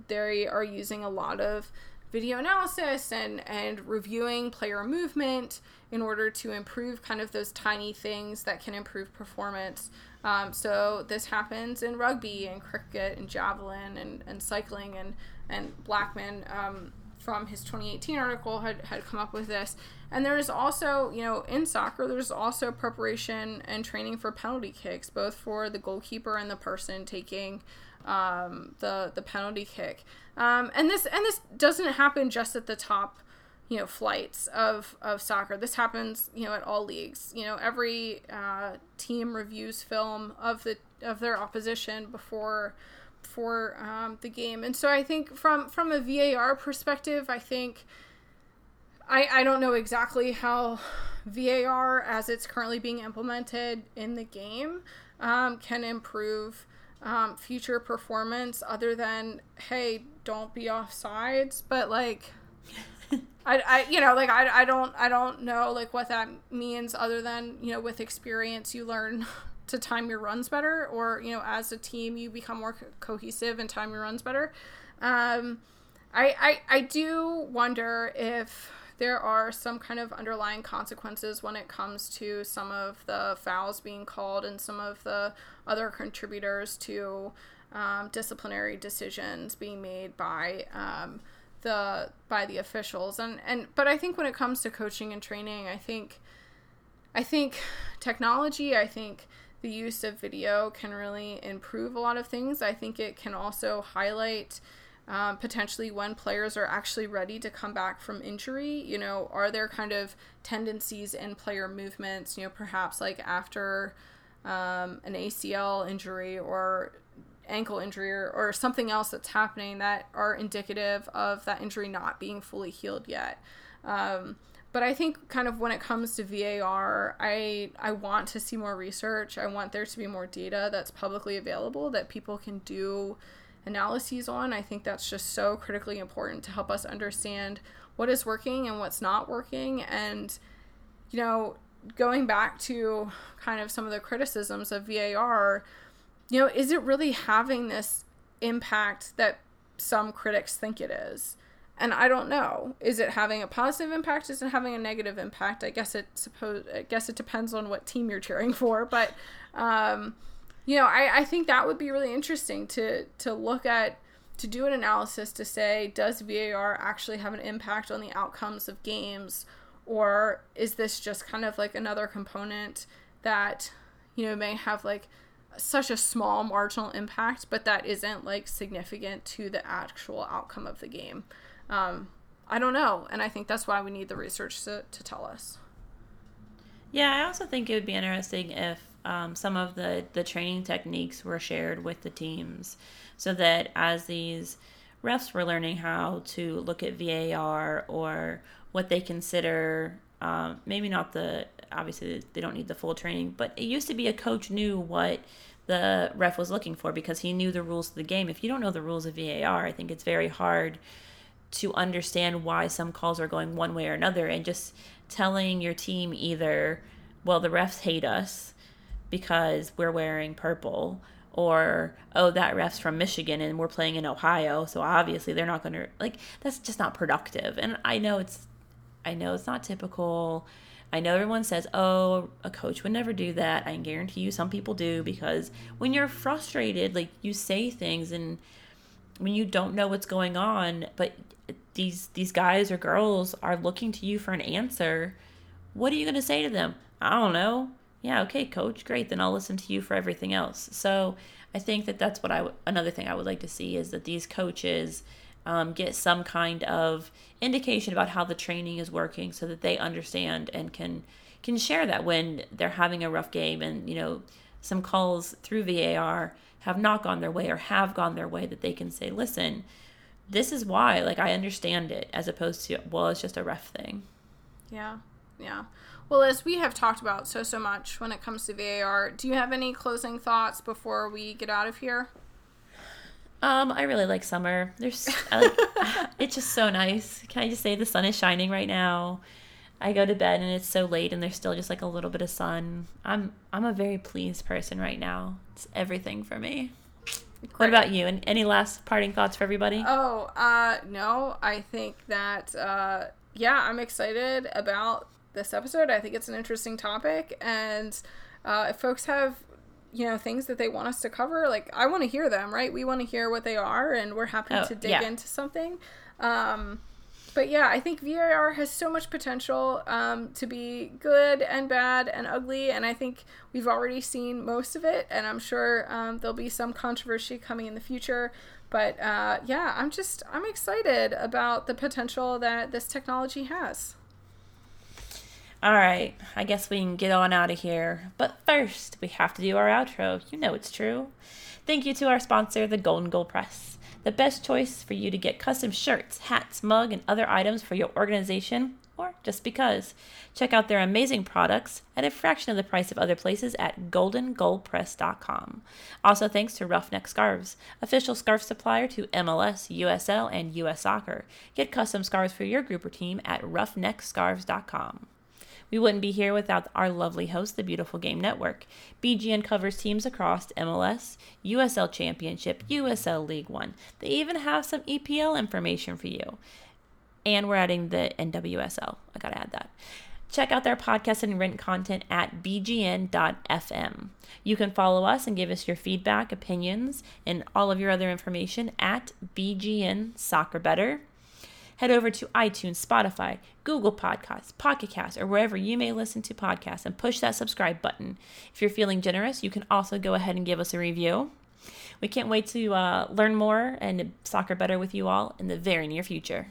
They are using a lot of video analysis and reviewing player movement in order to improve kind of those tiny things that can improve performance. So this happens in rugby and cricket and javelin and cycling, and Blackman from his 2018 article had come up with this. And there is also, in soccer, there's also preparation and training for penalty kicks, both for the goalkeeper and the person taking the penalty kick. And this doesn't happen just at the top, flights of soccer. This happens, at all leagues. Every team reviews film of their opposition before the game. And so I think from a VAR perspective, I think I don't know exactly how VAR, as it's currently being implemented in the game, can improve future performance, other than, hey, don't be offsides. But like, I don't know like what that means, other than, with experience, you learn to time your runs better, or, as a team, you become more cohesive and time your runs better. I do wonder if there are some kind of underlying consequences when it comes to some of the fouls being called and some of the other contributors to disciplinary decisions being made by the officials. But I think when it comes to coaching and training, I think technology, I think the use of video can really improve a lot of things. I think it can also highlight potentially when players are actually ready to come back from injury. Are there kind of tendencies in player movements, perhaps like after an ACL injury or ankle injury or something else that's happening that are indicative of that injury not being fully healed yet. But I think kind of when it comes to VAR, I want to see more research. I want there to be more data that's publicly available that people can do analyses on. I think that's just so critically important to help us understand what is working and what's not working. And, going back to kind of some of the criticisms of VAR, is it really having this impact that some critics think it is? And I don't know. Is it having a positive impact? Is it having a negative impact? I guess it depends on what team you're cheering for. But, I think that would be really interesting to look at, to do an analysis to say, does VAR actually have an impact on the outcomes of games? Or is this just kind of like another component that, may have like such a small marginal impact, but that isn't like significant to the actual outcome of the game? I don't know, and I think that's why we need the research to tell us. Yeah, I also think it would be interesting if some of the training techniques were shared with the teams, so that as these refs were learning how to look at VAR or what they consider, maybe not the obviously they don't need the full training. But it used to be a coach knew what the ref was looking for because he knew the rules of the game. If you don't know the rules of VAR, I think it's very hard to understand why some calls are going one way or another. And just telling your team either, well, the refs hate us because we're wearing purple, or, oh, that ref's from Michigan and we're playing in Ohio, so obviously they're not going to, like, that's just not productive. And I know it's not typical. I know everyone says, oh, a coach would never do that. I can guarantee you some people do, because when you're frustrated, like, you say things and when you don't know what's going on, but these guys or girls are looking to you for an answer, what are you going to say to them? I don't know. Yeah, okay, coach, great, then I'll listen to you for everything else. So I think that's what another thing I would like to see is that these coaches get some kind of indication about how the training is working so that they understand and can share that when they're having a rough game and, you know, some calls through VAR have not gone their way or have gone their way, that they can say, listen, this is why, like, I understand it, as opposed to, well, it's just a ref thing. Yeah. Well, as we have talked about so much when it comes to VAR, do you have any closing thoughts before we get out of here? I really like summer. It's just so nice. Can I just say the sun is shining right now? I go to bed and it's so late and there's still just like a little bit of sun. I'm a very pleased person right now. It's everything for me. Great. What about you? And any last parting thoughts for everybody? Oh, no. I think that, I'm excited about this episode. I think it's an interesting topic, and if folks have, you know, things that they want us to cover, like, I want to hear them, right? We want to hear what they are, and we're happy to dig into something. But yeah, I think VAR has so much potential to be good and bad and ugly, and I think we've already seen most of it, and I'm sure there'll be some controversy coming in the future. But I'm excited about the potential that this technology has. All right, I guess we can get on out of here. But first, we have to do our outro. You know it's true. Thank you to our sponsor, the Golden Gold Press, the best choice for you to get custom shirts, hats, mug, and other items for your organization, or just because. Check out their amazing products at a fraction of the price of other places at goldengoldpress.com. Also thanks to Roughneck Scarves, official scarf supplier to MLS, USL, and US Soccer. Get custom scarves for your group or team at roughneckscarves.com. We wouldn't be here without our lovely host, the Beautiful Game Network. BGN covers teams across MLS, USL Championship, USL League One. They even have some EPL information for you. And we're adding the NWSL. I gotta add that. Check out their podcast and written content at bgn.fm. You can follow us and give us your feedback, opinions, and all of your other information at BGN Soccer Better. Head over to iTunes, Spotify, Google Podcasts, Pocket Casts, or wherever you may listen to podcasts, and push that subscribe button. If you're feeling generous, you can also go ahead and give us a review. We can't wait to learn more and soccer better with you all in the very near future.